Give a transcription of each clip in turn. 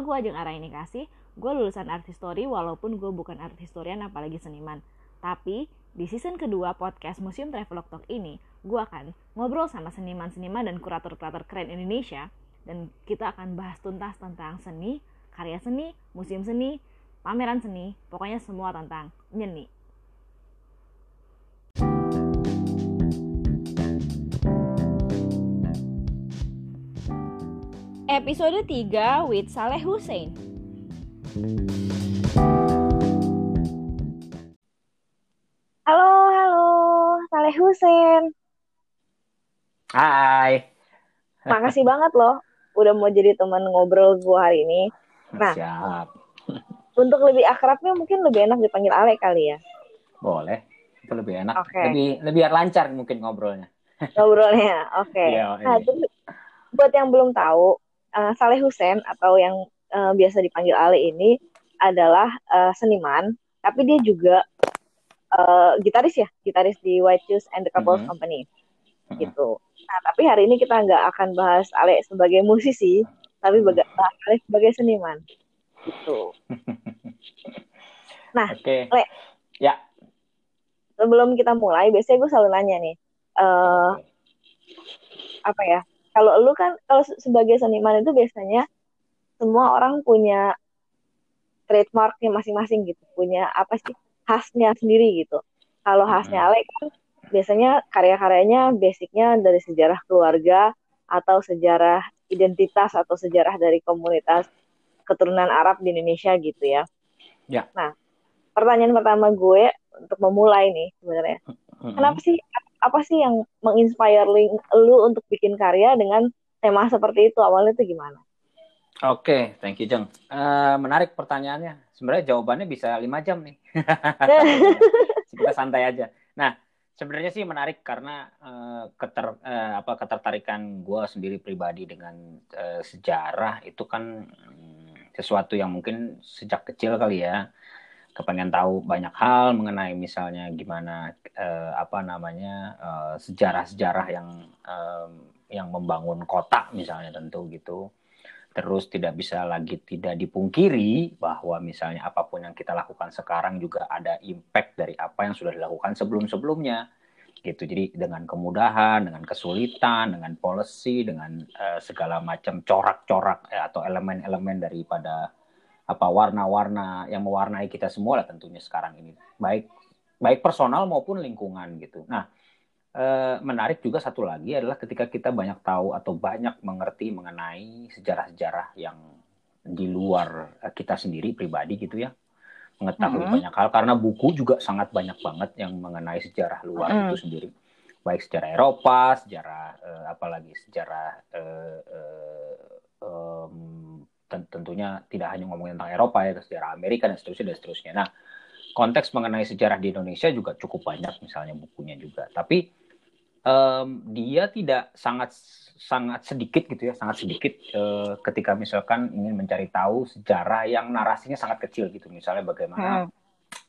Kalau gue Ajeng Arainikasih, gue lulusan art history walaupun gue bukan art historian apalagi seniman. Tapi di season kedua podcast Museum Travelogue Talk ini, gue akan ngobrol sama seniman-seniman dan kurator-kurator keren Indonesia. Dan kita akan bahas tuntas tentang seni, karya seni, museum seni, pameran seni, pokoknya semua tentang Nyeni. Episode 3 with Saleh Husein. Halo, Saleh Husein. Hai. Makasih banget loh udah mau jadi teman ngobrol gue hari ini. Nah, siap. Untuk lebih akrabnya mungkin lebih enak dipanggil Ale kali ya. Boleh, itu lebih enak. Okay. Lebih lancar mungkin ngobrolnya. Oke. Okay. Nah, terus buat yang belum tahu, Saleh Husein atau yang biasa dipanggil Ale ini adalah seniman, tapi dia juga gitaris di White Shoes and the Cowboys Company, gitu. Nah, tapi hari ini kita nggak akan bahas Ale sebagai musisi, tapi bahas Ale sebagai seniman, gitu. Nah, okay. Ale, ya. Sebelum kita mulai, biasanya gue selalu nanya nih, apa ya? Kalau lu kan, kalau sebagai seniman itu biasanya semua orang punya trademarknya masing-masing gitu, punya apa sih khasnya sendiri gitu. Kalau khasnya Ale kan biasanya karya-karyanya basicnya dari sejarah keluarga atau sejarah identitas atau sejarah dari komunitas keturunan Arab di Indonesia gitu ya. Ya. Nah, pertanyaan pertama gue untuk memulai nih sebenarnya, kenapa sih? Apa sih yang menginspire lu untuk bikin karya dengan tema seperti itu? Awalnya itu gimana? Oke, thank you, Jeng. Menarik pertanyaannya. Sebenarnya jawabannya bisa 5 jam nih. Kita santai aja. Nah, sebenarnya sih menarik karena ketertarikan gue sendiri pribadi dengan sejarah itu kan sesuatu yang mungkin sejak kecil kali ya. Kepengen tahu banyak hal mengenai misalnya gimana sejarah-sejarah yang membangun kota misalnya tentu gitu. Terus tidak dipungkiri bahwa misalnya apapun yang kita lakukan sekarang juga ada impact dari apa yang sudah dilakukan sebelum-sebelumnya gitu. Jadi dengan kemudahan, dengan kesulitan, dengan policy, dengan segala macam corak-corak atau elemen-elemen daripada warna-warna yang mewarnai kita semua lah tentunya sekarang ini, baik personal maupun lingkungan gitu. Nah, menarik juga satu lagi adalah ketika kita banyak tahu atau banyak mengerti mengenai sejarah-sejarah yang di luar kita sendiri pribadi gitu ya, mengetahui banyak hal karena buku juga sangat banyak banget yang mengenai sejarah luar itu sendiri, baik sejarah Eropa, tentunya tidak hanya ngomongin tentang Eropa ya, sejarah Amerika dan seterusnya. Nah, konteks mengenai sejarah di Indonesia juga cukup banyak misalnya bukunya juga. Tapi dia tidak sangat sedikit gitu ya, sangat sedikit ketika misalkan ingin mencari tahu sejarah yang narasinya sangat kecil gitu. Misalnya bagaimana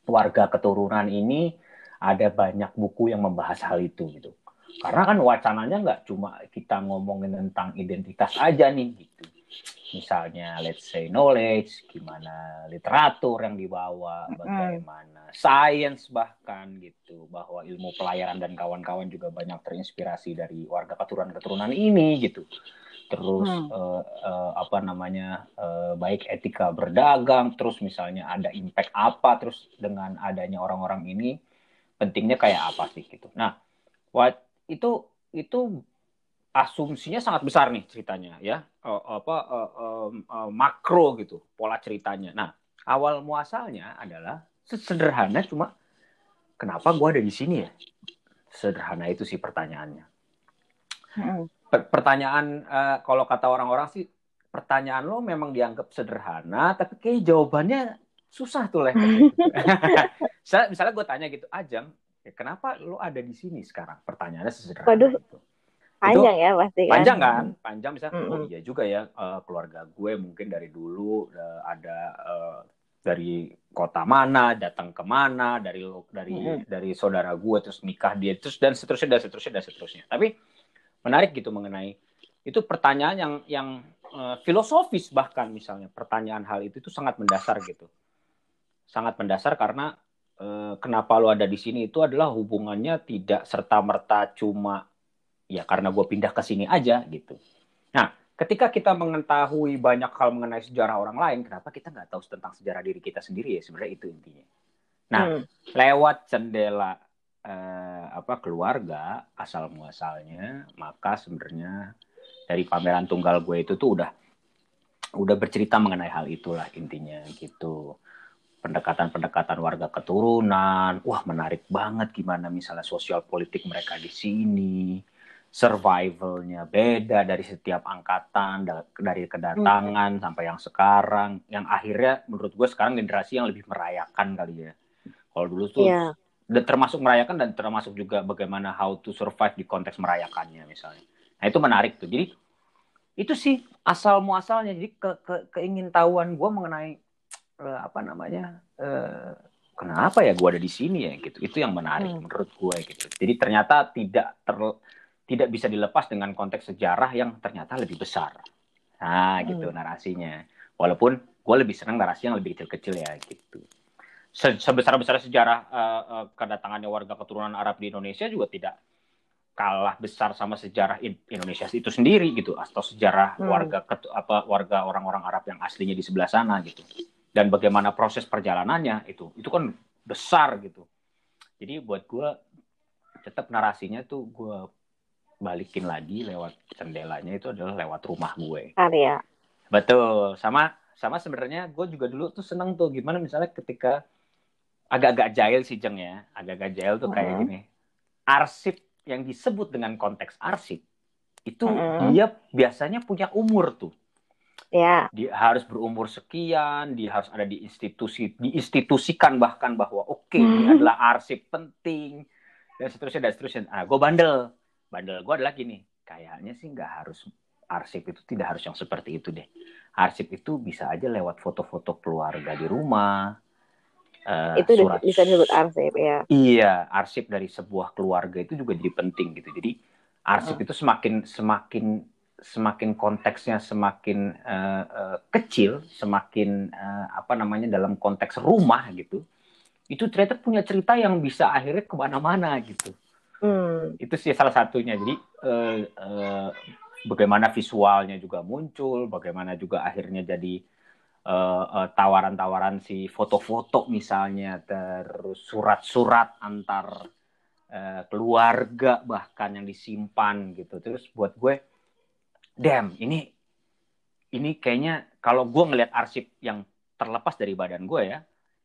warga keturunan ini ada banyak buku yang membahas hal itu gitu. Karena kan wacananya nggak cuma kita ngomongin tentang identitas aja nih gitu. Misalnya, let's say knowledge, gimana literatur yang dibawa, bagaimana science bahkan gitu, bahwa ilmu pelayaran dan kawan-kawan juga banyak terinspirasi dari warga keturunan-keturunan ini gitu. Terus baik etika berdagang, terus misalnya ada impact apa, terus dengan adanya orang-orang ini pentingnya kayak apa sih gitu. Nah, itu asumsinya sangat besar nih ceritanya ya, makro gitu pola ceritanya. Nah, awal muasalnya adalah sederhana, cuma kenapa gue ada di sini ya, sederhana itu sih pertanyaannya. Pertanyaan kalau kata orang-orang sih, pertanyaan lo memang dianggap sederhana tapi kayak jawabannya susah tuh leh. Misalnya gue tanya gitu, Ajeng, kenapa lo ada di sini sekarang? Pertanyaannya sederhana. Waduh. Gitu. Panjang ya pasti kan. Panjang kan? Panjang misalnya, oh iya juga ya, keluarga gue mungkin dari dulu ada dari kota mana, datang ke mana, dari saudara gue, terus nikah dia, terus dan seterusnya. Tapi menarik gitu mengenai itu pertanyaan yang filosofis bahkan misalnya pertanyaan hal itu sangat mendasar gitu. Sangat mendasar karena kenapa lo ada di sini itu adalah hubungannya tidak serta-merta cuma ya karena gue pindah ke sini aja gitu. Nah, ketika kita mengetahui banyak hal mengenai sejarah orang lain, kenapa kita nggak tahu tentang sejarah diri kita sendiri ya? Sebenarnya itu intinya. Nah, lewat jendela keluarga asal muasalnya, maka sebenarnya dari pameran tunggal gue itu tuh udah bercerita mengenai hal itulah intinya gitu. Pendekatan-pendekatan warga keturunan, wah menarik banget gimana misalnya sosial politik mereka di sini, survivalnya beda dari setiap angkatan, dari kedatangan sampai yang sekarang, yang akhirnya menurut gue sekarang generasi yang lebih merayakan kali ya. Kalau dulu tuh termasuk merayakan dan termasuk juga bagaimana how to survive di konteks merayakannya misalnya. Nah itu menarik tuh. Jadi itu sih asal muasalnya. Jadi keingintahuan gue mengenai kenapa ya gue ada di sini ya gitu. Itu yang menarik menurut gue gitu. Jadi ternyata tidak bisa dilepas dengan konteks sejarah yang ternyata lebih besar. Nah gitu narasinya. Walaupun gue lebih senang narasi yang lebih kecil-kecil ya gitu. Sebesar-besar sejarah kedatangannya warga keturunan Arab di Indonesia juga tidak kalah besar sama sejarah Indonesia itu sendiri gitu, atau sejarah warga orang-orang Arab yang aslinya di sebelah sana gitu. Dan bagaimana proses perjalanannya itu kan besar gitu. Jadi buat gue tetap narasinya tuh gue balikin lagi lewat jendelanya itu adalah lewat rumah gue. Karya. Betul, sama sebenarnya gue juga dulu tuh seneng tuh gimana misalnya ketika agak-agak jahil sih Jeng ya, agak-agak jahil tuh kayak gini. Arsip yang disebut dengan konteks arsip itu dia biasanya punya umur tuh. Ya. Dia harus berumur sekian, dia harus ada di institusi, diinstitusikan bahkan bahwa ini adalah arsip penting dan seterusnya. Ah, gue bandel gue adalah gini, kayaknya sih nggak harus. Arsip itu tidak harus yang seperti itu deh. Arsip itu bisa aja lewat foto-foto keluarga di rumah. Itu surat, bisa disebut arsip ya. Iya, arsip dari sebuah keluarga itu juga jadi penting gitu. Jadi arsip itu semakin konteksnya semakin kecil, semakin dalam konteks rumah gitu. Itu ternyata punya cerita yang bisa akhirnya kemana-mana gitu. Itu sih salah satunya. Jadi bagaimana visualnya juga muncul, bagaimana juga akhirnya jadi tawaran-tawaran si foto-foto misalnya, terus surat-surat antar keluarga bahkan yang disimpan gitu. Terus buat gue, damn, ini kayaknya kalau gue ngelihat arsip yang terlepas dari badan gue ya,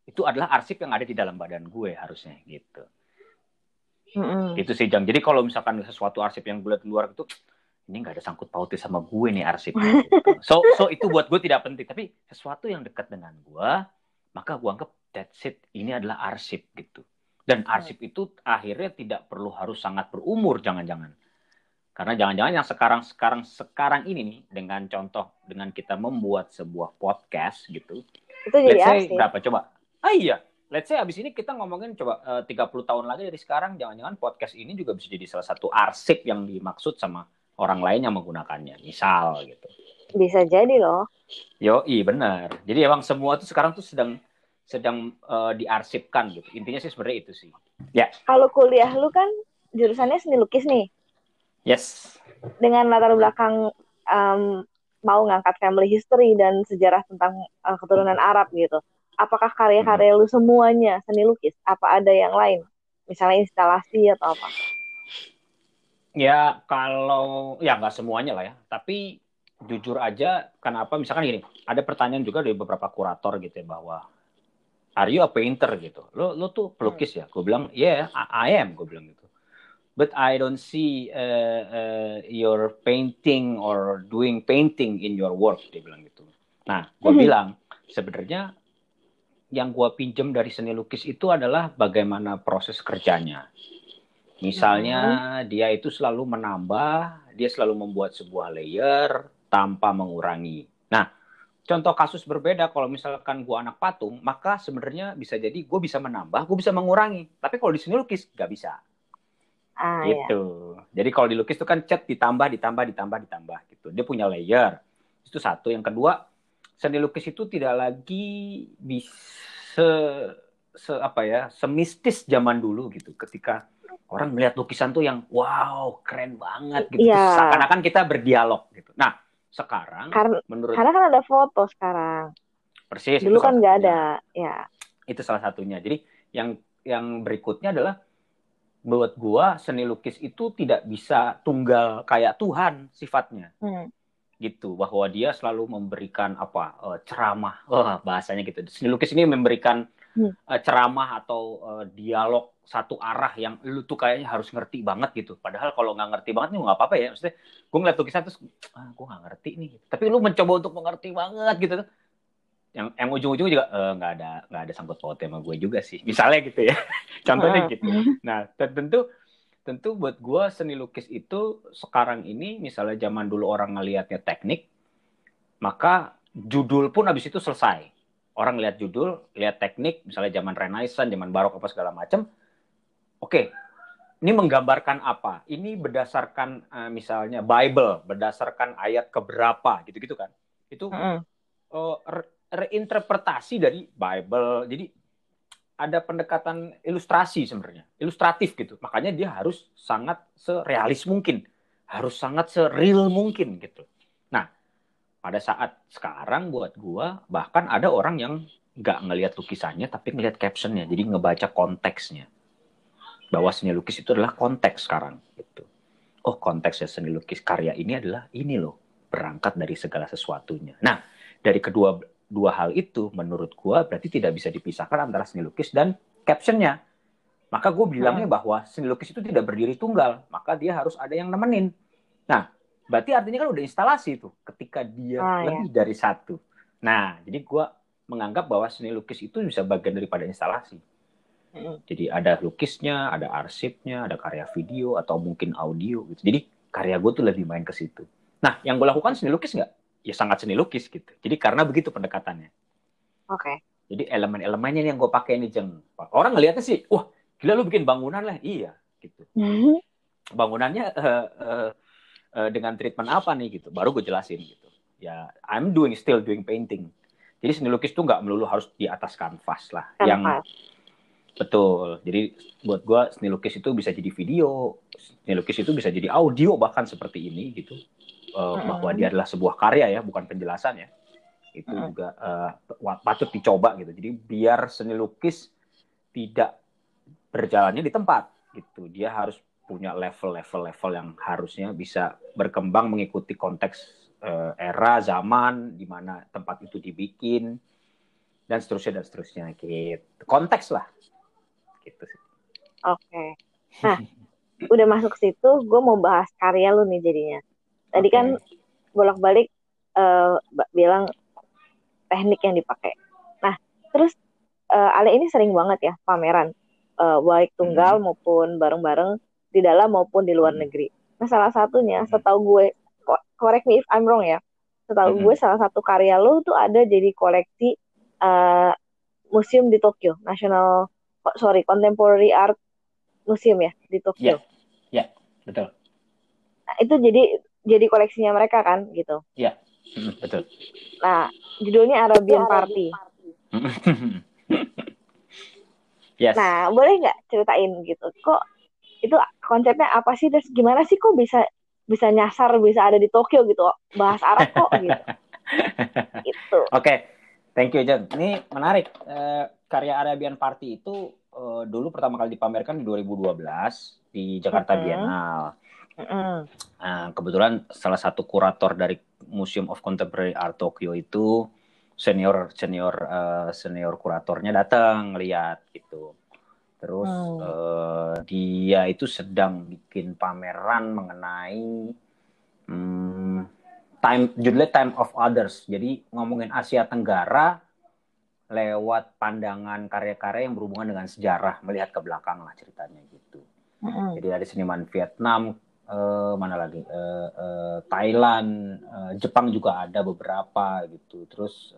itu adalah arsip yang ada di dalam badan gue harusnya gitu. Itu sih Jang. Jadi kalau misalkan sesuatu arsip yang gue lihat di luar itu, ini nggak ada sangkut pautnya sama gue nih arsipnya. Gitu. So itu buat gue tidak penting. Tapi sesuatu yang dekat dengan gue, maka gue anggap that's it. Ini adalah arsip gitu. Dan arsip itu akhirnya tidak perlu harus sangat berumur, jangan-jangan. Karena jangan-jangan yang sekarang ini nih, dengan contoh, dengan kita membuat sebuah podcast gitu. Itu jadi arsip. Berapa coba? Ah iya. Let's say abis ini kita ngomongin coba 30 tahun lagi dari sekarang, jangan-jangan podcast ini juga bisa jadi salah satu arsip yang dimaksud sama orang lain yang menggunakannya, misal gitu. Bisa jadi loh. Yoi, benar. Jadi emang semua tuh sekarang tuh sedang diarsipkan gitu. Intinya sih sebenarnya itu sih. Ya. Yeah. Kalau kuliah lu kan jurusannya seni lukis nih. Yes. Dengan latar belakang mau ngangkat family history dan sejarah tentang keturunan Arab gitu. Apakah karya-karya lu semuanya seni lukis? Apa ada yang lain? Misalnya instalasi atau apa? Ya kalau, ya nggak semuanya lah ya. Tapi jujur aja, kenapa misalkan gini, ada pertanyaan juga dari beberapa kurator gitu ya, bahwa are you a painter gitu? Lo tuh pelukis ya? Gue bilang, yeah, I am. Gue bilang gitu. But I don't see your painting or doing painting in your work. Dia bilang gitu. Nah, gue bilang, sebenarnya yang gue pinjem dari seni lukis itu adalah bagaimana proses kerjanya. Misalnya dia itu selalu menambah, dia selalu membuat sebuah layer tanpa mengurangi. Nah, contoh kasus berbeda kalau misalkan gue anak patung, maka sebenarnya bisa jadi gue bisa menambah, gue bisa mengurangi. Tapi kalau di seni lukis, nggak bisa. Ah, gitu. Ya. Jadi kalau di lukis itu kan cat ditambah, ditambah gitu. Dia punya layer. Itu satu. Yang kedua, seni lukis itu tidak lagi bisa semistis zaman dulu gitu. Ketika orang melihat lukisan tuh yang wow, keren banget gitu. Yeah. Seakan-akan kita berdialog gitu. Nah, sekarang karena kan ada foto sekarang. Persis. Dulu kan nggak ada, ya. Itu salah satunya. Jadi yang berikutnya adalah buat gua seni lukis itu tidak bisa tunggal kayak Tuhan sifatnya. Gitu, bahwa dia selalu memberikan ceramah. Bahasanya gitu. Seni lukis ini memberikan ceramah atau dialog satu arah yang lu tuh kayaknya harus ngerti banget gitu. Padahal kalau nggak ngerti banget nih nggak apa-apa ya. Maksudnya gue ngeliat lukisan terus, gue nggak ngerti nih. Tapi lu mencoba untuk mengerti banget gitu. Yang ujung-ujung juga nggak ada sangkut pautnya sama gue juga sih. Misalnya gitu ya. Contohnya gitu. Nah tentu buat gue seni lukis itu sekarang ini misalnya zaman dulu orang ngelihatnya teknik, maka judul pun abis itu selesai. Orang lihat judul, lihat teknik, misalnya zaman Renaissance, zaman Barok apa segala macam. Oke, ini menggambarkan apa? Ini berdasarkan misalnya Bible, berdasarkan ayat keberapa, gitu-gitu kan? Itu reinterpretasi dari Bible. Jadi ada pendekatan ilustrasi sebenarnya, ilustratif gitu. Makanya dia harus sangat serealis mungkin, harus sangat seril mungkin gitu. Nah, pada saat sekarang buat gua bahkan ada orang yang nggak ngelihat lukisannya tapi ngelihat captionnya, jadi ngebaca konteksnya. Bahwa seni lukis itu adalah konteks sekarang gitu. Oh, konteksnya seni lukis karya ini adalah ini loh, berangkat dari segala sesuatunya. Nah, dari kedua hal itu menurut gua berarti tidak bisa dipisahkan antara seni lukis dan captionnya. Maka gua bilangnya bahwa seni lukis itu tidak berdiri tunggal, maka dia harus ada yang nemenin. Nah, berarti artinya kan udah instalasi tuh ketika dia lebih dari satu. Nah, jadi gua menganggap bahwa seni lukis itu bisa bagian daripada instalasi. Jadi ada lukisnya, ada arsipnya, ada karya video atau mungkin audio gitu. Jadi karya gue tuh lebih main ke situ. Nah, yang gue lakukan seni lukis nggak? Ya sangat seni lukis gitu. Jadi karena begitu pendekatannya. Oke. Okay. Jadi elemen-elemennya yang gue pakai ini Jeng. Orang ngelihatnya sih, wah gila lu bikin bangunan lah. Iya gitu. Bangunannya dengan treatment apa nih gitu? Baru gue jelasin gitu. Ya still doing painting. Jadi seni lukis tuh nggak melulu harus di atas kanvas lah. Betul. Jadi buat gue seni lukis itu bisa jadi video, seni lukis itu bisa jadi audio bahkan seperti ini gitu, bahwa dia adalah sebuah karya ya, bukan penjelasan ya. Itu juga patut dicoba gitu. Jadi biar seni lukis tidak berjalannya di tempat gitu, dia harus punya level yang harusnya bisa berkembang mengikuti konteks era zaman di mana tempat itu dibikin dan seterusnya gitu. Konteks lah. Gitu sih. Oke. Nah, udah masuk situ, gue mau bahas karya lu nih jadinya. Tadi kan bolak-balik bilang teknik yang dipakai. Nah, terus Ale ini sering banget ya pameran, baik tunggal maupun bareng-bareng di dalam maupun di luar negeri. Nah, salah satunya, setahu gue, correct me if I'm wrong ya, setahu gue salah satu karya lu tuh ada jadi koleksi museum di Tokyo, Contemporary Art Museum ya di Tokyo. Ya, betul. Nah, itu jadi koleksinya mereka kan gitu. Ya, betul. Nah, judulnya Arabian Party. Yes. Nah, boleh nggak ceritain gitu? Kok itu konsepnya apa sih? Terus gimana sih kok bisa nyasar bisa ada di Tokyo gitu? Bahas Arab kok gitu. Itu. Oke. Thank you, John. Ini menarik. Karya Arabian Party itu dulu pertama kali dipamerkan di 2012 di Jakarta Biennale. Kebetulan salah satu kurator dari Museum of Contemporary Art Tokyo itu senior kuratornya datang lihat gitu. Terus dia itu sedang bikin pameran mengenai judulnya Time of Others. Jadi ngomongin Asia Tenggara lewat pandangan karya-karya yang berhubungan dengan sejarah, melihat ke belakang lah ceritanya gitu. Jadi dari seniman Vietnam, Thailand, Jepang juga ada beberapa gitu. Terus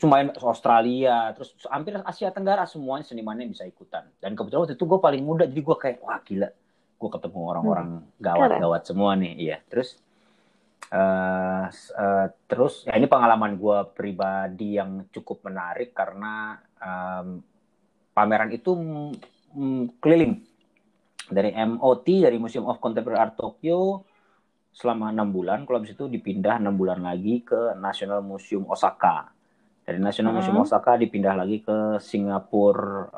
cuma Australia, terus hampir Asia Tenggara semuanya senimannya bisa ikutan. Dan kebetulan waktu itu gue paling muda, jadi gue kayak wah gila, gue ketemu orang-orang gawat-gawat semua nih. Iya, terus Terus ya ini pengalaman gue pribadi yang cukup menarik karena pameran itu keliling dari MOT, dari Museum of Contemporary Art Tokyo selama 6 bulan, kalau habis itu dipindah 6 bulan lagi ke National Museum Osaka. Dari National Museum Osaka dipindah lagi ke Singapura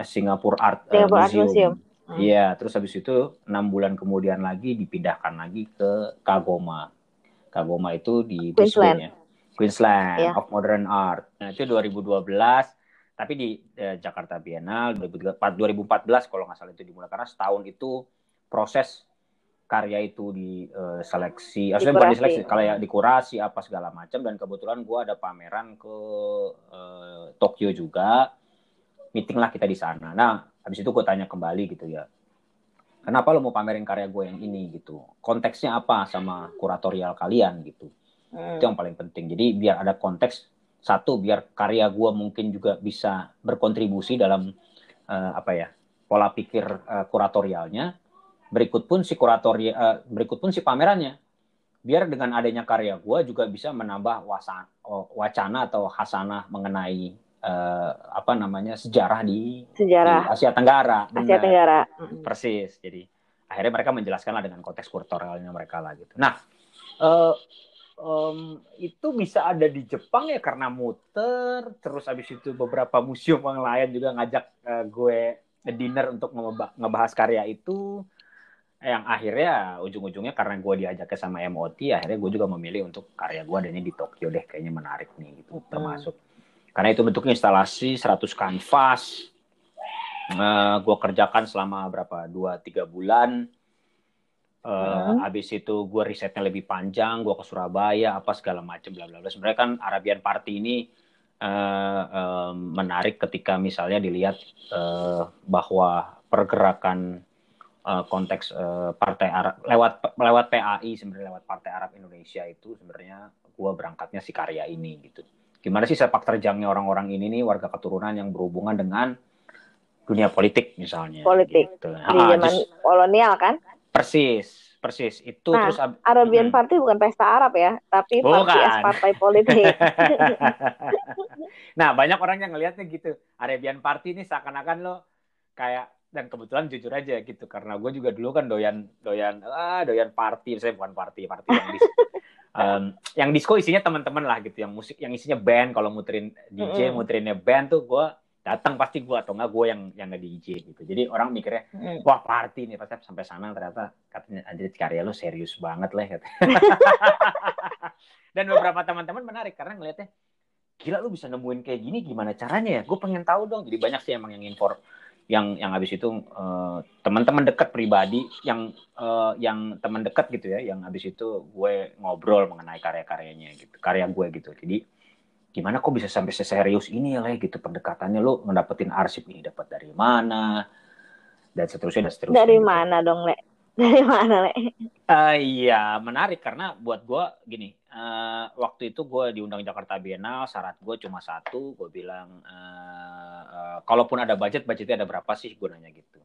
Singapura Art Museum. Iya, terus habis itu 6 bulan kemudian lagi dipindahkan lagi ke Kagoma. Kagoma itu di Queensland. Queensland, of Modern Art. Nah, itu 2012. Tapi di Jakarta Biennale 2014 kalau nggak salah itu dimulai, karena setahun itu proses karya itu diseleksi, maksudnya bukan diseleksi, kalau ya dikurasi apa segala macam, dan kebetulan gue ada pameran ke Tokyo juga, meeting lah kita di sana. Nah, habis itu gue tanya kembali gitu ya, kenapa lo mau pamerin karya gue yang ini gitu, konteksnya apa sama kuratorial kalian gitu, itu yang paling penting. Jadi biar ada konteks. Satu, biar karya gue mungkin juga bisa berkontribusi dalam pola pikir kuratorialnya. Berikut pun si pamerannya. Biar dengan adanya karya gue juga bisa menambah wacana atau khasanah mengenai sejarah di Asia Tenggara. Asia Tenggara. Persis. Jadi akhirnya mereka menjelaskanlah dengan konteks kuratorialnya mereka lah gitu. Nah. Itu bisa ada di Jepang ya karena muter, terus habis itu beberapa museum yang lain juga ngajak gue dinner untuk ngebahas karya itu, yang akhirnya ujung-ujungnya karena gue diajaknya sama MOT, akhirnya gue juga memilih untuk karya gue adanya di Tokyo deh, kayaknya menarik nih gitu, termasuk karena itu bentuknya instalasi 100 kanvas, gue kerjakan selama 2-3 bulan. Abis itu gue risetnya lebih panjang, gue ke Surabaya apa segala macam bla bla bla. Sebenarnya kan Arabian Party ini menarik ketika misalnya dilihat bahwa pergerakan konteks Partai Arab lewat PAI, sebenarnya lewat Partai Arab Indonesia itu sebenarnya gue berangkatnya si karya ini gitu. Gimana sih sepak terjangnya orang-orang ini nih, warga keturunan yang berhubungan dengan dunia politik misalnya. Politik gitu. Di zaman kolonial kan? Persis itu. Nah, terus Arabian Party bukan pesta Arab ya, tapi party as partai politik. Nah, banyak orang yang ngelihatnya gitu. Arabian Party ini seakan-akan lo kayak, dan kebetulan jujur aja gitu, karena gue juga dulu kan doyan party, saya bukan party yang yang disco isinya teman-teman lah gitu, yang musik yang isinya band, kalau muterin DJ, muterinnya band tuh gue datang pasti gue, atau enggak gue yang nggak diizin gitu. Jadi orang mikirnya wah party nih, pasti sampai sana ternyata katanya Andrit karya lo serius banget lah gitu. Dan beberapa teman-teman menarik karena ngelihatnya gila, lu bisa nemuin kayak gini gimana caranya ya, gue pengen tahu dong. Jadi banyak sih emang yang inform yang habis itu teman-teman dekat pribadi yang teman dekat gitu ya, yang habis itu gue ngobrol mengenai karya-karyanya gitu, karya gue gitu. Jadi gimana kok bisa sampai seserius ini lah gitu pendekatannya, lo ngedapetin arsip ini dapat dari mana, dan seterusnya. Dari gitu. Mana dong, Le? Dari mana, Le? Iya, menarik karena buat gue gini, waktu itu gue diundang Jakarta Biennale, syarat gue cuma satu, gue bilang, kalaupun ada budgetnya ada berapa sih, gue nanya gitu.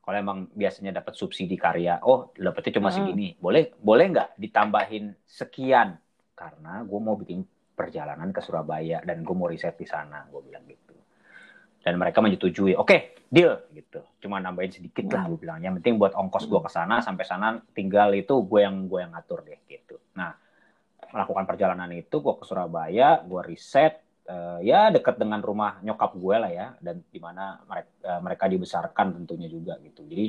Kalau emang biasanya dapat subsidi karya, oh dapetnya cuma segini, boleh nggak ditambahin sekian? Karena gue mau bikin perjalanan ke Surabaya dan gue mau riset di sana, gue bilang gitu. Dan mereka menyetujui, oke, deal gitu. Cuma nambahin sedikit lah, gue bilang. Yang penting buat ongkos gue ke sana, sampai sana tinggal itu gue yang ngatur deh gitu. Nah, melakukan perjalanan itu gue ke Surabaya, gue riset ya dekat dengan rumah nyokap gue lah ya, dan di mana mereka dibesarkan tentunya juga gitu. Jadi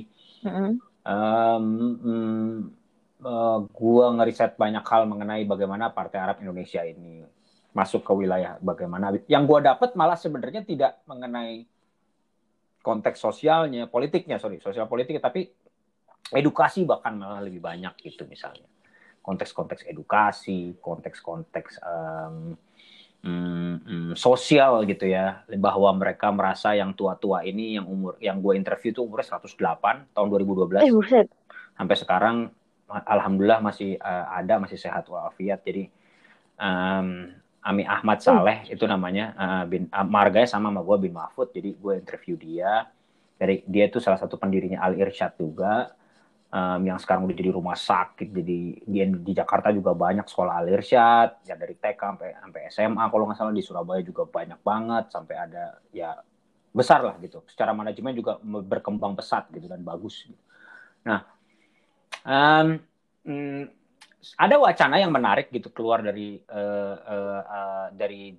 gue ngeriset banyak hal mengenai bagaimana Partai Arab Indonesia ini masuk ke wilayah bagaimana. Yang gue dapat malah sebenarnya tidak mengenai konteks sosialnya, sosial politik, tapi edukasi bahkan malah lebih banyak gitu misalnya. Konteks-konteks edukasi, konteks-konteks sosial gitu ya, bahwa mereka merasa yang tua-tua ini, yang gue interview tuh umurnya 108 tahun 2012. Sampai sekarang alhamdulillah masih ada, masih sehat walafiat. Jadi Ami Ahmad Saleh itu namanya, marganya sama gue, bin Mahfud. Jadi gue interview dia. Dia itu salah satu pendirinya Al-Irsyad juga. yang sekarang udah jadi rumah sakit, jadi di Jakarta juga banyak sekolah Al-Irsyad ya, dari TK sampai SMA kalau nggak salah. Di Surabaya juga banyak banget, sampai ada ya besar lah gitu, secara manajemen juga berkembang pesat gitu dan bagus gitu. Nah ada wacana yang menarik gitu keluar dari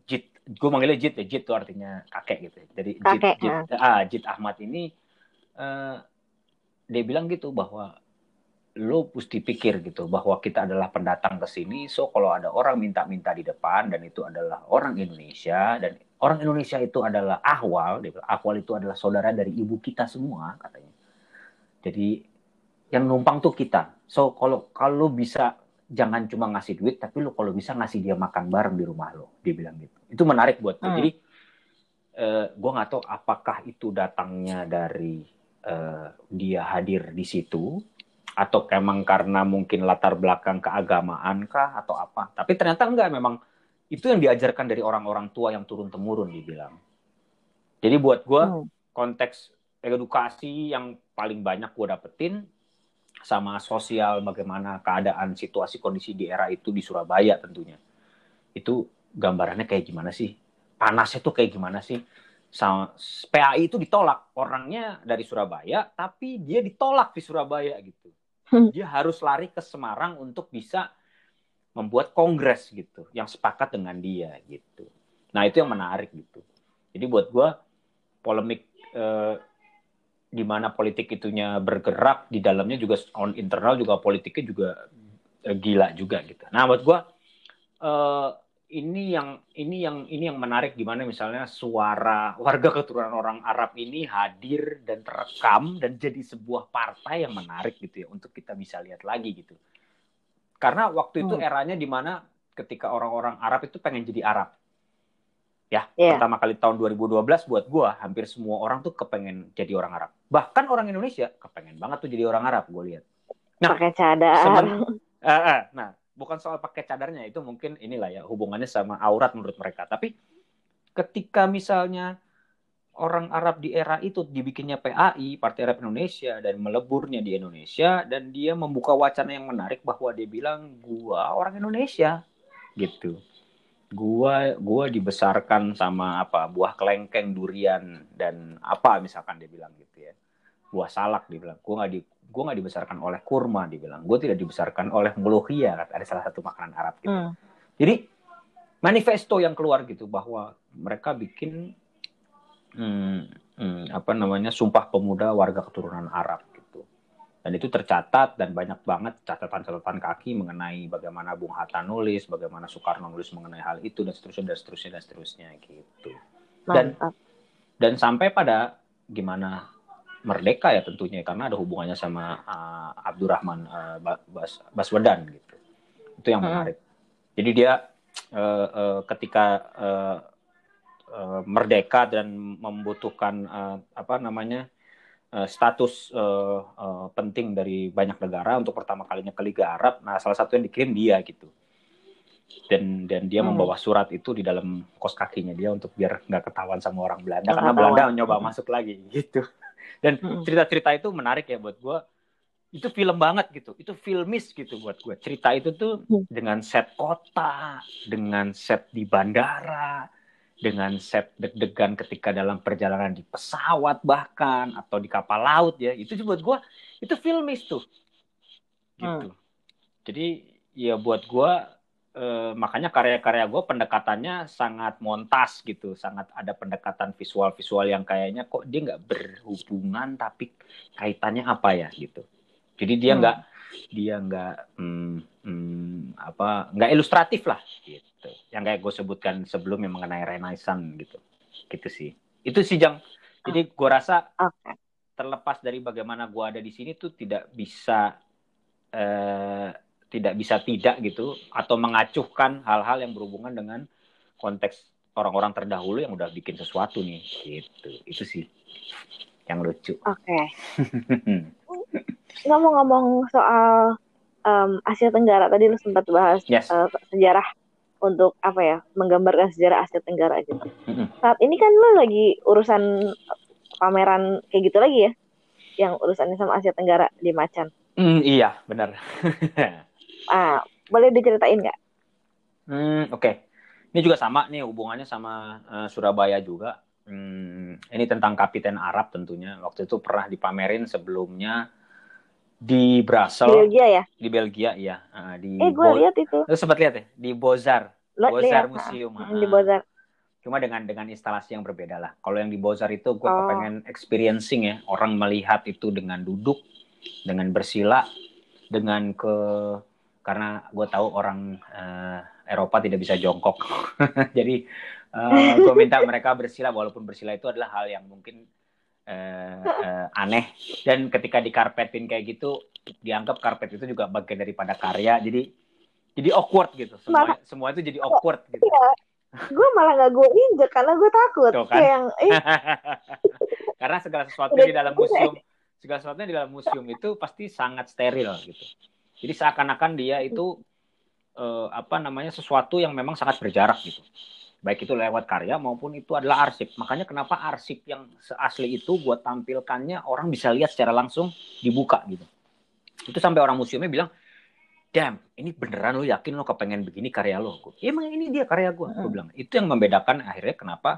JIT, gue manggilnya JIT ya, JIT itu artinya kakek gitu, dari JIT Ahmad ini dia bilang gitu bahwa lo mesti pikir gitu bahwa kita adalah pendatang ke sini. So kalau ada orang minta-minta di depan dan itu adalah orang Indonesia, dan orang Indonesia itu adalah ahwal, dia bilang, ahwal itu adalah saudara dari ibu kita semua katanya. Jadi yang numpang tuh kita. So kalau bisa jangan cuma ngasih duit, tapi lo kalau bisa ngasih dia makan bareng di rumah lo, dia bilang gitu. Itu menarik buat gue. Jadi gue nggak tahu apakah itu datangnya dari dia hadir di situ atau emang karena mungkin latar belakang keagamaan kah atau apa, tapi ternyata enggak, memang itu yang diajarkan dari orang-orang tua yang turun temurun dibilang. Jadi buat gue konteks edukasi yang paling banyak gue dapetin sama sosial, bagaimana keadaan situasi kondisi di era itu di Surabaya tentunya, itu gambarannya kayak gimana sih, panasnya tuh kayak gimana sih. Sama PAI itu ditolak, orangnya dari Surabaya tapi dia ditolak di Surabaya gitu. Dia harus lari ke Semarang untuk bisa membuat kongres gitu yang sepakat dengan dia gitu. Nah itu yang menarik gitu. Jadi buat gue polemik di mana politik itunya bergerak, di dalamnya juga on internal juga politiknya juga gila juga gitu. Nah buat gue ini yang menarik, gimana misalnya suara warga keturunan orang Arab ini hadir dan terekam dan jadi sebuah partai yang menarik gitu ya untuk kita bisa lihat lagi gitu. Karena waktu itu eranya di mana ketika orang-orang Arab itu pengen jadi Arab. Ya, pertama kali tahun 2012 buat gua hampir semua orang tuh kepengen jadi orang Arab. Bahkan orang Indonesia kepengen banget tuh jadi orang Arab, gua lihat. Nah, pakai cadar. Nah, bukan soal pakai cadarnya, itu mungkin inilah ya hubungannya sama aurat menurut mereka. Tapi ketika misalnya orang Arab di era itu dibikinnya PAI, Partai Arab Indonesia, dan meleburnya di Indonesia, dan dia membuka wacana yang menarik bahwa dia bilang gua orang Indonesia gitu. Gua dibesarkan sama apa, buah kelengkeng, durian, dan apa misalkan dia bilang gitu ya. Buah salak dia bilang. Gue nggak dibesarkan oleh kurma, dibilang. Gue tidak dibesarkan oleh meluhia, ada salah satu makanan Arab gitu. Jadi manifesto yang keluar gitu bahwa mereka bikin sumpah pemuda warga keturunan Arab gitu. Dan itu tercatat, dan banyak banget catatan-catatan kaki mengenai bagaimana Bung Hatta nulis, bagaimana Soekarno nulis mengenai hal itu, dan seterusnya, dan seterusnya, dan seterusnya gitu. Dan sampai pada gimana merdeka ya tentunya, karena ada hubungannya sama Abdurrahman Baswedan gitu. Itu yang menarik. Jadi dia ketika merdeka dan membutuhkan status penting dari banyak negara untuk pertama kalinya ke Liga Arab. Nah salah satu yang dikirim dia gitu. Dan dia membawa surat itu di dalam kos kakinya dia untuk biar nggak ketahuan sama orang Belanda, karena Belanda nyoba masuk lagi gitu. Dan cerita-cerita itu menarik ya buat gue. Itu film banget gitu, itu filmis gitu buat gue. Cerita itu tuh dengan set kota, dengan set di bandara, dengan set deg-degan ketika dalam perjalanan di pesawat bahkan, atau di kapal laut ya. Itu buat gue, itu filmis tuh gitu. Jadi ya buat gue makanya karya-karya gue pendekatannya sangat montas gitu, sangat ada pendekatan visual-visual yang kayaknya kok dia nggak berhubungan tapi kaitannya apa ya gitu. Jadi dia nggak ilustratif lah gitu. Yang kayak gue sebutkan sebelumnya mengenai Renaissance gitu, gitu sih. Itu sih Jang. Jadi gue rasa terlepas dari bagaimana gue ada di sini tuh tidak bisa gitu, atau mengacuhkan hal-hal yang berhubungan dengan konteks orang-orang terdahulu yang udah bikin sesuatu nih gitu. Itu sih yang lucu. Ngomong-ngomong soal Asia Tenggara, tadi lu sempat bahas sejarah untuk menggambarkan sejarah Asia Tenggara gitu. Saat ini kan lu lagi urusan pameran kayak gitu lagi ya, yang urusannya sama Asia Tenggara di Macan. Iya, benar. Boleh diceritain nggak? Oke. Ini juga sama nih hubungannya sama Surabaya juga. Ini tentang Kapiten Arab tentunya. Waktu itu pernah dipamerin sebelumnya di Brussels. Belgia ya? Di Belgia, iya. Gue lihat itu. Lu sempat lihat ya? Di Bozar. Bozar Museum. Di Bozar. Cuma dengan instalasi yang berbeda lah. Kalau yang di Bozar itu gue kepengen experiencing ya. Orang melihat itu dengan duduk, dengan bersila, dengan karena gue tahu orang Eropa tidak bisa jongkok. Jadi gue minta mereka bersila, walaupun bersila itu adalah hal yang mungkin aneh. Dan ketika dikarpetin kayak gitu, dianggap karpet itu juga bagian daripada karya. Jadi awkward gitu. Semua itu jadi awkward gitu. Iya. Gue malah nggak gue injek karena gue takut. Tuh, kan? Karena segala sesuatu di dalam museum, segala sesuatunya di dalam museum itu pasti sangat steril gitu. Jadi seakan-akan dia itu sesuatu yang memang sangat berjarak gitu. Baik itu lewat karya maupun itu adalah arsip. Makanya kenapa arsip yang seasli itu buat tampilkannya orang bisa lihat secara langsung dibuka gitu. Itu sampai orang museumnya bilang, "Damn, ini beneran lo yakin lo kepengen begini karya lo?" Emang ini dia karya gue. Gue bilang, itu yang membedakan akhirnya kenapa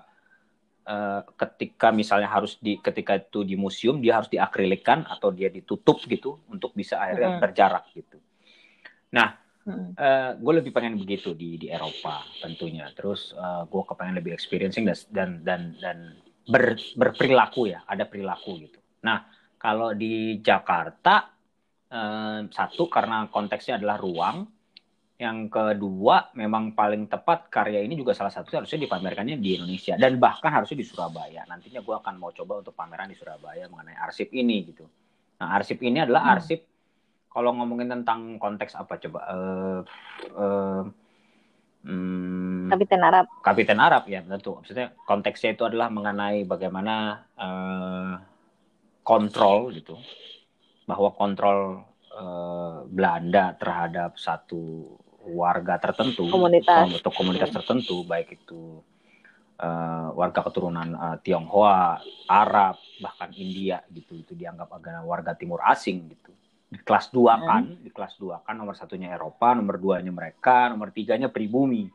ketika itu di museum dia harus diakrilikan atau dia ditutup gitu untuk bisa akhirnya berjarak gitu. Nah, gue lebih pengen begitu di Eropa tentunya. Terus gue kepengen lebih experiencing dan berperilaku ya, ada perilaku gitu. Nah, kalau di Jakarta satu karena konteksnya adalah ruang. Yang kedua, memang paling tepat karya ini juga salah satunya harusnya dipamerkannya di Indonesia. Dan bahkan harusnya di Surabaya. Nantinya gue akan mau coba untuk pameran di Surabaya mengenai arsip ini gitu. Nah, arsip ini adalah arsip, kalau ngomongin tentang konteks apa coba? Kapiten Arab. Kapiten Arab, ya tentu. Maksudnya konteksnya itu adalah mengenai bagaimana kontrol gitu. Bahwa kontrol Belanda terhadap satu warga tertentu, komunitas tertentu, baik itu warga keturunan Tionghoa, Arab, bahkan India gitu, itu dianggap agama warga timur asing gitu. Di kelas 2 kan nomor satunya Eropa, nomor 2-nya mereka, nomor 3-nya pribumi.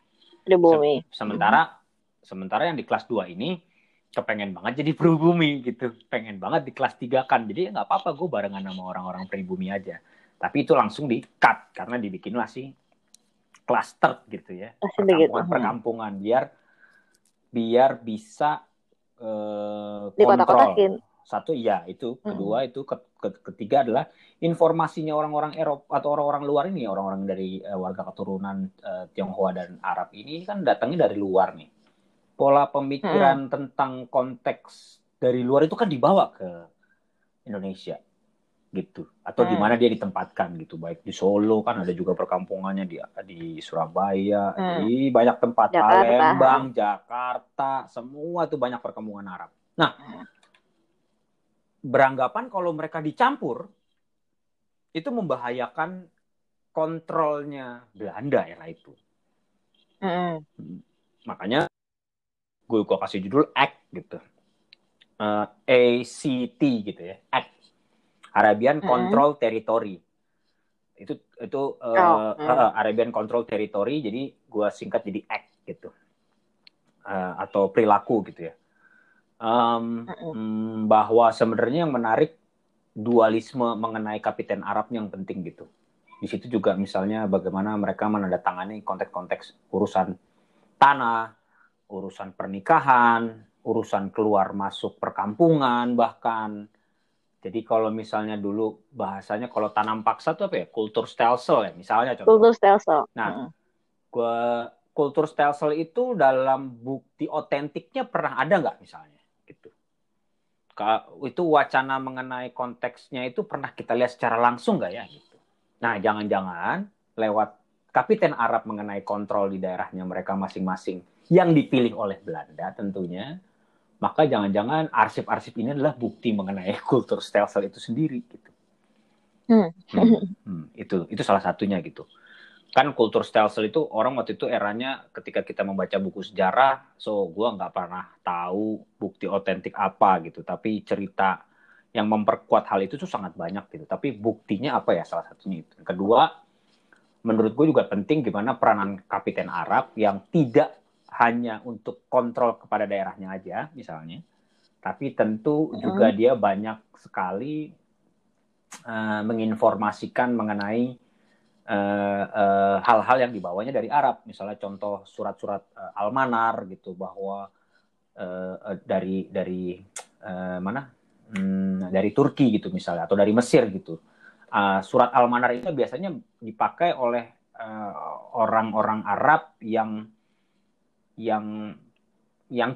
Sementara yang di kelas 2 ini kepengen banget jadi pribumi gitu. Pengen banget di kelas 3 kan. Jadi nggak apa-apa gue barengan sama orang-orang pribumi aja. Tapi itu langsung di-cut. Karena dibikinlah sih cluster gitu ya. Perkampungan. Biar bisa kontrol. Satu, ya itu. Kedua, itu. Ketiga adalah informasinya orang-orang Eropa atau orang-orang luar ini. Orang-orang dari warga keturunan Tionghoa dan Arab ini kan datangnya dari luar nih. Pola pemikiran tentang konteks dari luar itu kan dibawa ke Indonesia gitu, atau di mana dia ditempatkan gitu, baik di Solo kan ada juga perkampungannya, di Surabaya, di banyak tempat, Palembang, Jakarta, semua tuh banyak perkampungan Arab. Nah, beranggapan kalau mereka dicampur itu membahayakan kontrolnya Belanda era itu. Makanya gue kasih judul ACT gitu, ACT gitu ya, ACT, Arabian Control Territory. Itu Arabian Control Territory, jadi gue singkat jadi ACT gitu, atau perilaku gitu ya. Bahwa sebenarnya yang menarik dualisme mengenai Kapiten Arab yang penting gitu. Di situ juga misalnya bagaimana mereka menandatangani konteks-konteks urusan tanah, urusan pernikahan, urusan keluar masuk perkampungan bahkan. Jadi kalau misalnya dulu bahasanya kalau tanam paksa itu apa ya? Cultuurstelsel ya misalnya. Cultuurstelsel. Nah, Cultuurstelsel itu dalam bukti otentiknya pernah ada nggak misalnya? Gitu. Itu wacana mengenai konteksnya itu pernah kita lihat secara langsung nggak ya? Gitu. Nah, jangan-jangan lewat Kapiten Arab mengenai kontrol di daerahnya mereka masing-masing yang dipilih oleh Belanda tentunya, maka jangan-jangan arsip-arsip ini adalah bukti mengenai Cultuurstelsel itu sendiri gitu. Itu salah satunya gitu. Kan Cultuurstelsel itu orang waktu itu eranya ketika kita membaca buku sejarah, so gue nggak pernah tahu bukti otentik apa gitu, tapi cerita yang memperkuat hal itu tuh sangat banyak gitu. Tapi buktinya apa ya, salah satunya itu. Kedua, menurut gue juga penting gimana peranan Kapiten Arab yang tidak hanya untuk kontrol kepada daerahnya aja misalnya, tapi tentu juga dia banyak sekali menginformasikan mengenai hal-hal yang dibawanya dari Arab. Misalnya contoh surat-surat Al-Manar gitu, bahwa dari Turki gitu misalnya, atau dari Mesir gitu. Surat Al-Manar itu biasanya dipakai oleh orang-orang Arab yang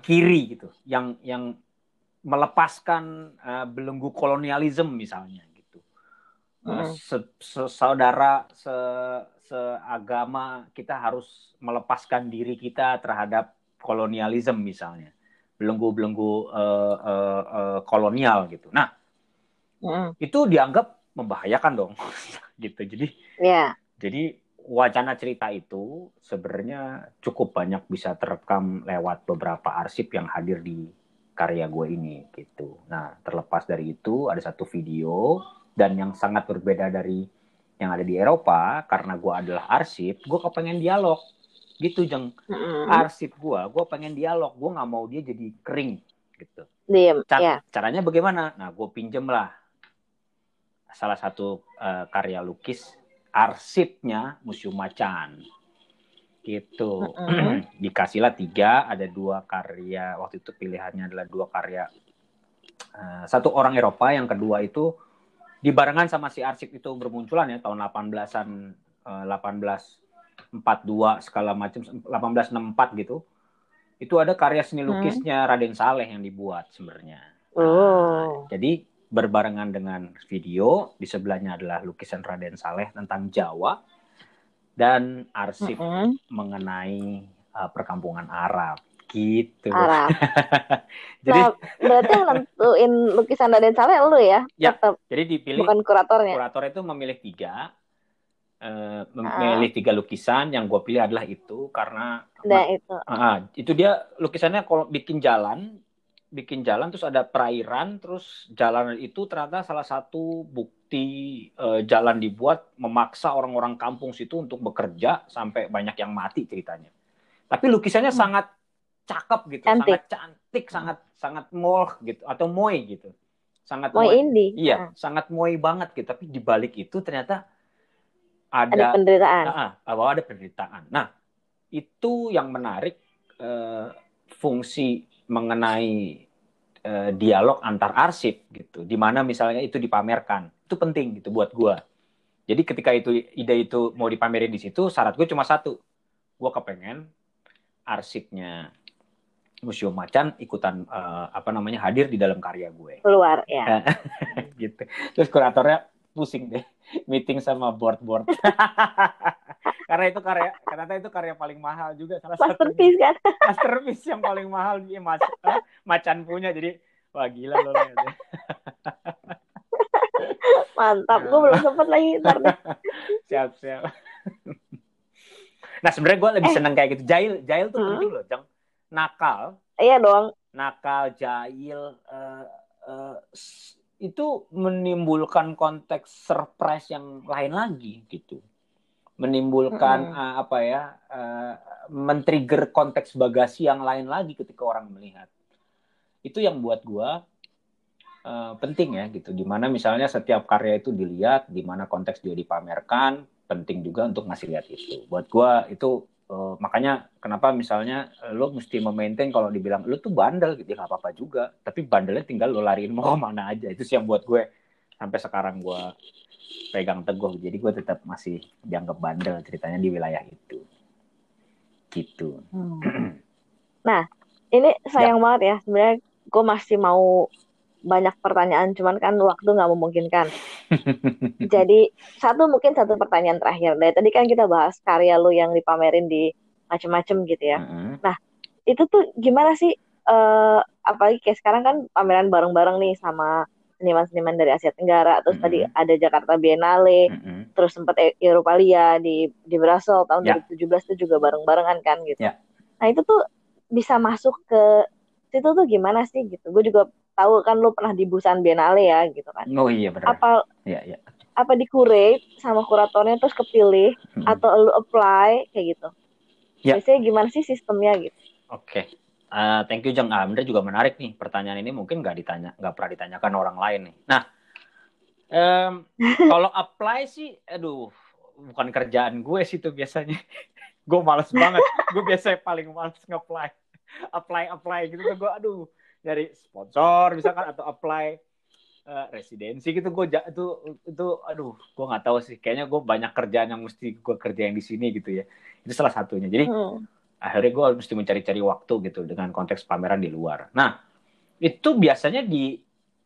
kiri gitu, yang melepaskan belenggu kolonialisme misalnya gitu. Saudara seagama kita harus melepaskan diri kita terhadap kolonialisme misalnya, belenggu-belenggu kolonial gitu. Nah, itu dianggap membahayakan dong gitu. Jadi wacana cerita itu sebenarnya cukup banyak bisa terekam lewat beberapa arsip yang hadir di karya gue ini gitu. Nah, terlepas dari itu ada satu video, dan yang sangat berbeda dari yang ada di Eropa karena gue adalah arsip, gue kepengen dialog gitu, Jeng. Arsip gue pengen dialog, gue nggak mau dia jadi kering gitu. Caranya bagaimana? Nah, gue pinjem lah salah satu karya lukis arsipnya Museum Macan gitu. Dikasihlah 3, ada 2 karya, waktu itu pilihannya adalah 2 karya, satu orang Eropa, yang kedua itu dibarengan sama si arsip itu bermunculan ya tahun 18-an, 1842 segala macam, 1864 gitu. Itu ada karya seni lukisnya Raden Saleh yang dibuat sebenarnya. Nah, jadi berbarengan dengan video, di sebelahnya adalah lukisan Raden Saleh tentang Jawa dan arsip mengenai perkampungan Arab gitu. Jadi nah, berarti menentuin lukisan Raden Saleh lu ya. Tetap. Jadi dipilih, bukan kuratornya. Kurator itu memilih 3 lukisan, yang gue pilih adalah itu karena itu dia lukisannya kalau bikin jalan terus ada perairan, terus jalanan itu ternyata salah satu bukti jalan dibuat memaksa orang-orang kampung situ untuk bekerja sampai banyak yang mati ceritanya. Tapi lukisannya sangat cakep gitu, sangat cantik, sangat mooi gitu, atau mooi gitu. Sangat mooi indie. Iya, sangat mooi banget gitu, tapi di balik itu ternyata ada penderitaan. Ada penderitaan. Nah, itu yang menarik, fungsi mengenai dialog antar arsip gitu, di mana misalnya itu dipamerkan, itu penting gitu buat gue. Jadi ketika itu ide itu mau dipamerin di situ, syarat gue cuma 1, gue kepengen arsipnya Museum Macan ikutan hadir di dalam karya gue. Keluar ya. Gitu. Terus kuratornya pusing deh, meeting sama board. Karena itu karya paling mahal juga, salah satu masterpiece kan. Masterpiece yang paling mahal dia Macan punya. Jadi wah, gila loh. Mantap, gue belum sempat lagi ntar. Siap. Nah, sebenarnya gue lebih seneng kayak gitu. Jahil tuh penting loh, Jang. Nakal. Iya dong. Nakal, jahil, itu menimbulkan konteks surprise yang lain lagi gitu. Menimbulkan men-trigger konteks bagasi yang lain lagi ketika orang melihat. Itu yang buat gua penting ya gitu, dimana misalnya setiap karya itu dilihat, dimana konteks dia dipamerkan, penting juga untuk ngasih lihat itu. Buat gua itu makanya kenapa misalnya lo mesti memaintain, kalau dibilang lo tuh bandel gitu, nggak apa-apa juga, tapi bandelnya tinggal lo lariin mau kemana aja. Itu sih yang buat gue sampai sekarang gue pegang teguh. Jadi gue tetap masih dianggap bandel ceritanya di wilayah itu gitu. Nah, ini sayang banget ya, sebenarnya gue masih mau banyak pertanyaan, cuman kan waktu gak memungkinkan. Jadi mungkin satu pertanyaan terakhir. Dari tadi kan kita bahas karya lu yang dipamerin di macem-macem gitu ya. Nah, itu tuh gimana sih, apalagi kayak sekarang kan pameran bareng-bareng nih sama seniman-seniman dari Asia Tenggara, terus tadi ada Jakarta Biennale, terus sempat Eropalia di Brussels tahun 2017 itu juga bareng-barengan kan gitu. Nah, itu tuh bisa masuk ke situ tuh gimana sih gitu. Gue juga tahu kan lu pernah di Busan Biennale ya gitu kan. Oh iya benar. Apa iya. Apa di curate sama kuratornya terus kepilih atau lu apply kayak gitu. Ya. Biasanya gimana sih sistemnya gitu? Oke. Thank you Jeng Amda, juga menarik nih pertanyaan ini, mungkin nggak pernah ditanyakan orang lain nih. Nah, kalau apply sih, aduh, bukan kerjaan gue sih itu biasanya. Gue malas banget. Gue biasanya paling malas nge-apply. Apply gitu tuh gue, aduh, dari sponsor misalkan atau apply residensi gitu. Gue itu aduh, gue nggak tahu sih. Kayaknya gue banyak kerjaan yang mesti gue kerjain di sini gitu ya. Itu salah satunya. Jadi akhirnya gue mesti mencari-cari waktu gitu dengan konteks pameran di luar. Nah, itu biasanya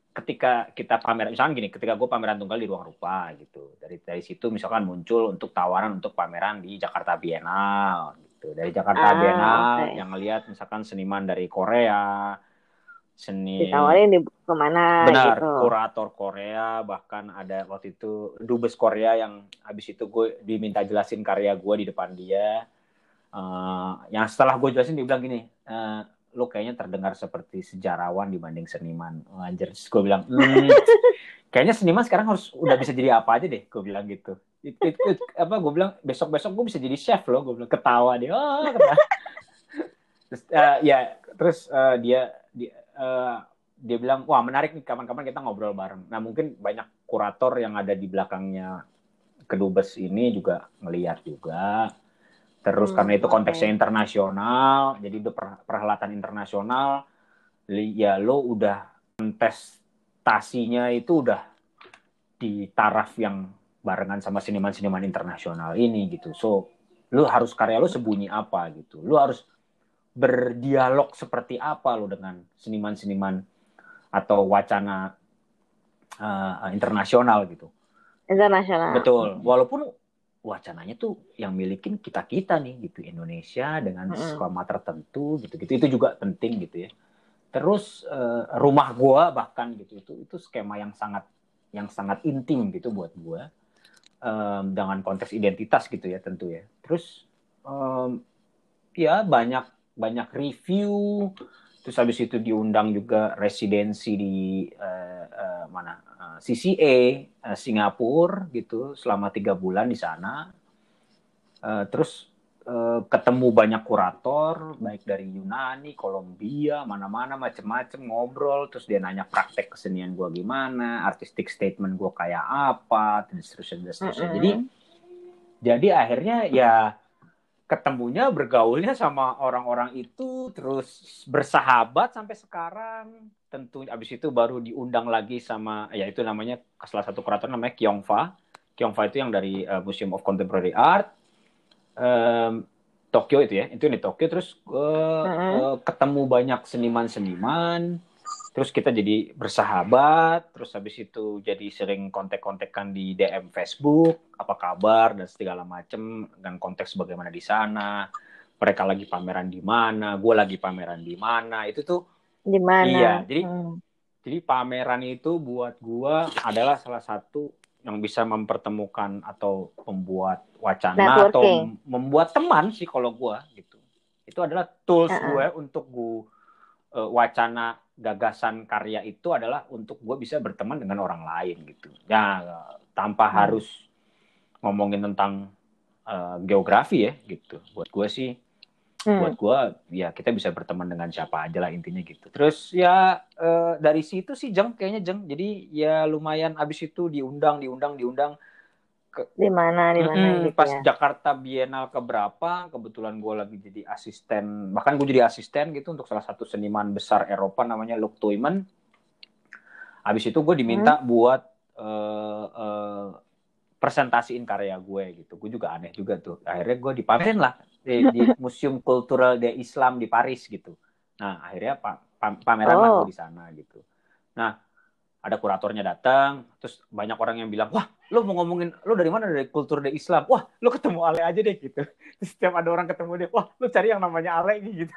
ketika kita pameran, misalkan gini, ketika gue pameran tunggal di Ruang Rupa gitu. Dari situ misalkan muncul untuk tawaran untuk pameran di Jakarta Biennale gitu. Dari Jakarta Biennale yang ngelihat misalkan seniman dari Korea, ditawarin di kemana benar, gitu. Kurator Korea, bahkan ada waktu itu dubes Korea yang habis itu gue diminta jelasin karya gue di depan dia. Yang setelah gue jelasin dia bilang gini, lo kayaknya terdengar seperti sejarawan dibanding seniman. Anjir, gue bilang, kayaknya seniman sekarang harus udah bisa jadi apa aja deh, gue bilang gitu. Gue bilang besok gue bisa jadi chef loh, gue bilang, ketawa dia. Oh, ketawa. Terus dia bilang, wah menarik nih, kapan-kapan kita ngobrol bareng. Nah mungkin banyak kurator yang ada di belakangnya kedubes ini juga ngelihat juga. Terus karena itu konteksnya internasional, jadi udah perhelatan internasional, ya lo udah kontestasinya itu udah di taraf yang barengan sama seniman-seniman internasional ini gitu. So lo harus karya lo sembunyi apa gitu, lo harus berdialog seperti apa lo dengan seniman-seniman atau wacana internasional gitu. Internasional. Betul. Walaupun wacananya tuh yang milikin kita nih gitu, Indonesia dengan skema tertentu gitu itu juga penting gitu ya. Terus rumah gua bahkan gitu itu skema yang sangat intim gitu buat gua dengan konteks identitas gitu ya tentu ya. Terus ya banyak review, terus habis itu diundang juga residensi di CCA Singapura gitu selama 3 bulan di sana. Terus ketemu banyak kurator baik dari Yunani, Kolombia, mana-mana macam-macam, ngobrol, terus dia nanya praktek kesenian gua gimana, artistic statement gua kayak apa, dan seterusnya. Jadi akhirnya ya ketemunya, bergaulnya sama orang-orang itu, terus bersahabat sampai sekarang. Tentu abis itu baru diundang lagi sama, ya itu namanya, salah satu kurator namanya Kyongfa. Kyongfa itu yang dari Museum of Contemporary Art Tokyo itu ya, itu di Tokyo. Terus ketemu banyak seniman-seniman, terus kita jadi bersahabat, terus habis itu jadi sering kontak-kontakan di DM Facebook, apa kabar dan segala macem, dengan konteks bagaimana di sana, mereka lagi pameran di mana, gue lagi pameran di mana, itu tuh di mana. Iya, jadi pameran itu buat gue adalah salah satu yang bisa mempertemukan atau membuat wacana networking, atau membuat teman sih kalau gue gitu. Itu adalah tools gue untuk gue wacana gagasan karya itu adalah untuk gue bisa berteman dengan orang lain gitu ya, tanpa harus ngomongin tentang geografi ya gitu. Buat gue sih buat gue ya kita bisa berteman dengan siapa aja lah intinya gitu. Terus ya dari situ sih Jeng, jadi ya lumayan. Abis itu diundang di mana pas gitu ya. Jakarta Biennale keberapa, kebetulan gue lagi jadi asisten, bahkan gue jadi asisten gitu untuk salah satu seniman besar Eropa namanya Luc Tuymans. Habis itu gue diminta buat presentasiin karya gue gitu. Gue juga aneh juga tuh, akhirnya gue dipamerin lah di Museum Cultural de Islam di Paris gitu. Nah akhirnya pameran lah gue di sana gitu. Nah ada kuratornya datang, terus banyak orang yang bilang, wah lo mau ngomongin, lo dari mana? Dari kultur de Islam. Wah, lo ketemu Ale aja deh gitu. Terus setiap ada orang ketemu dia, wah lo cari yang namanya Ale gitu.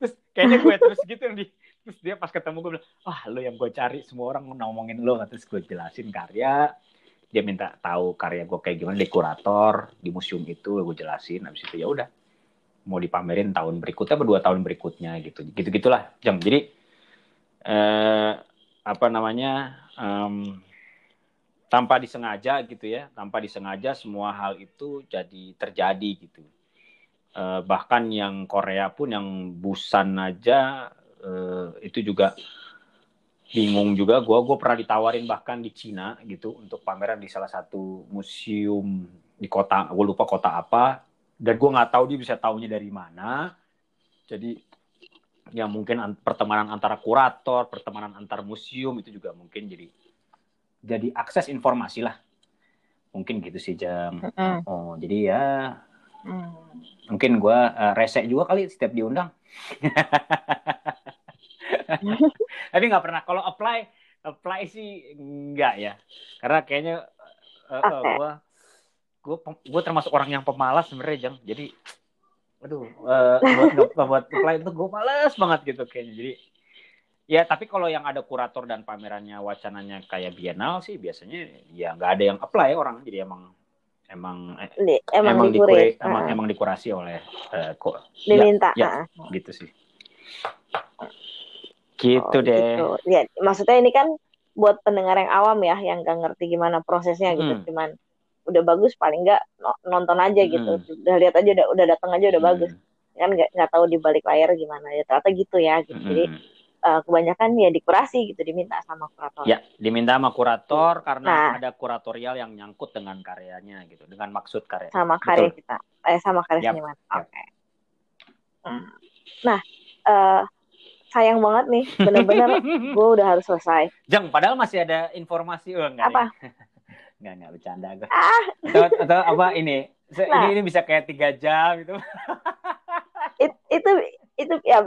Terus kayaknya gue terus gitu yang di, terus dia pas ketemu gue bilang, wah lo yang gue cari, semua orang ngomongin lo. Terus gue jelasin karya, dia minta tahu karya gue kayak gimana, di kurator di museum itu gue jelasin. Habis itu ya udah mau dipamerin tahun berikutnya atau 2 tahun berikutnya gitu. Gitu-gitulah Jeng. Jadi tanpa disengaja gitu ya, tanpa disengaja semua hal itu jadi terjadi gitu. Bahkan yang Korea pun, yang Busan aja itu juga bingung juga. Gue pernah ditawarin bahkan di Cina gitu untuk pameran di salah satu museum di kota, gue lupa kota apa, dan gue nggak tahu dia bisa taunya dari mana. Jadi ya mungkin pertemanan antara kurator, pertemanan antar museum itu juga mungkin jadi akses informasi lah, mungkin gitu sih Jam. Oh jadi ya. Mungkin gue resek juga kali setiap diundang. Tapi nggak pernah. Kalau apply sih nggak ya. Karena kayaknya gue termasuk orang yang pemalas sebenarnya Jang. Jadi, aduh, buat apply itu gue malas banget gitu kayaknya. Jadi, ya tapi kalau yang ada kurator dan pamerannya, wacananya kayak Biennale sih biasanya ya nggak ada yang apply orang. Jadi emang dikurasi oleh kok diminta ya, gitu sih gitu deh gitu. Ya maksudnya ini kan buat pendengar yang awam ya, yang gak ngerti gimana prosesnya gitu, cuman udah bagus paling nggak nonton aja gitu, udah lihat aja, udah datang aja udah bagus kan, nggak tahu di balik layar gimana ya, ternyata gitu ya gitu. Jadi kebanyakan ya dikurasi gitu, diminta sama kurator. Ya, diminta sama kurator karena ada kuratorial yang nyangkut dengan karyanya gitu, dengan maksud karya. Sama karya betul. Kita, sama karya seniman. Oke. Okay. Nah, sayang banget nih, benar-benar gue udah harus selesai. Jeng, padahal masih ada informasi enggak? Apa? Enggak bercanda gue. Atau apa ini? Ini bisa kayak 3 jam gitu. Itu ya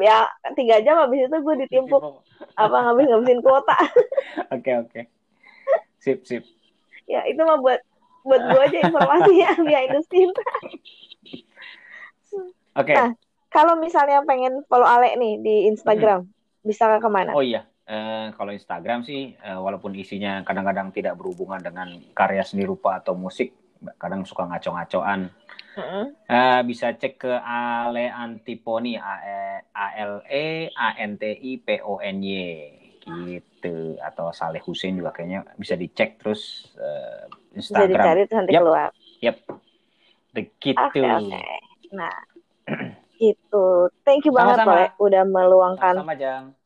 3 jam habis itu gue ditimpuk apa ngabisin kuota. Oke. Sip. Ya itu mah buat gue aja informasinya biar industri. Oke. Nah, kalau misalnya pengen follow Ale nih di Instagram, bisa kemana? Oh iya, kalau Instagram sih walaupun isinya kadang-kadang tidak berhubungan dengan karya seni rupa atau musik, kadang suka ngaco-ngacoan. Bisa cek ke Ale Antipony, ALE ANTIPONY gitu, atau Saleh Husein juga kayaknya bisa dicek, terus Instagram bisa dicari terus nanti keluar. Yep. Begitu. Okay. Nah, gitu. Thank you banget Saleh udah meluangkan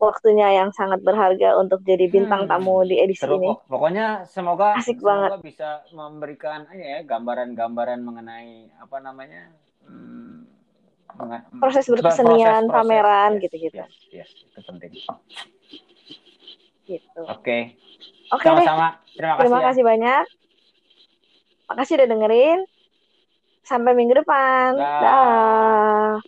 waktunya yang sangat berharga untuk jadi bintang tamu di edisi ini. Pokoknya semoga asik banget bisa memberikan gambaran-gambaran mengenai proses berkesenian, pameran gitu-gitu. Yes, itu penting. Gitu. Oke. Sama-sama. Terima kasih banyak. Makasih udah dengerin. Sampai minggu depan. Dah.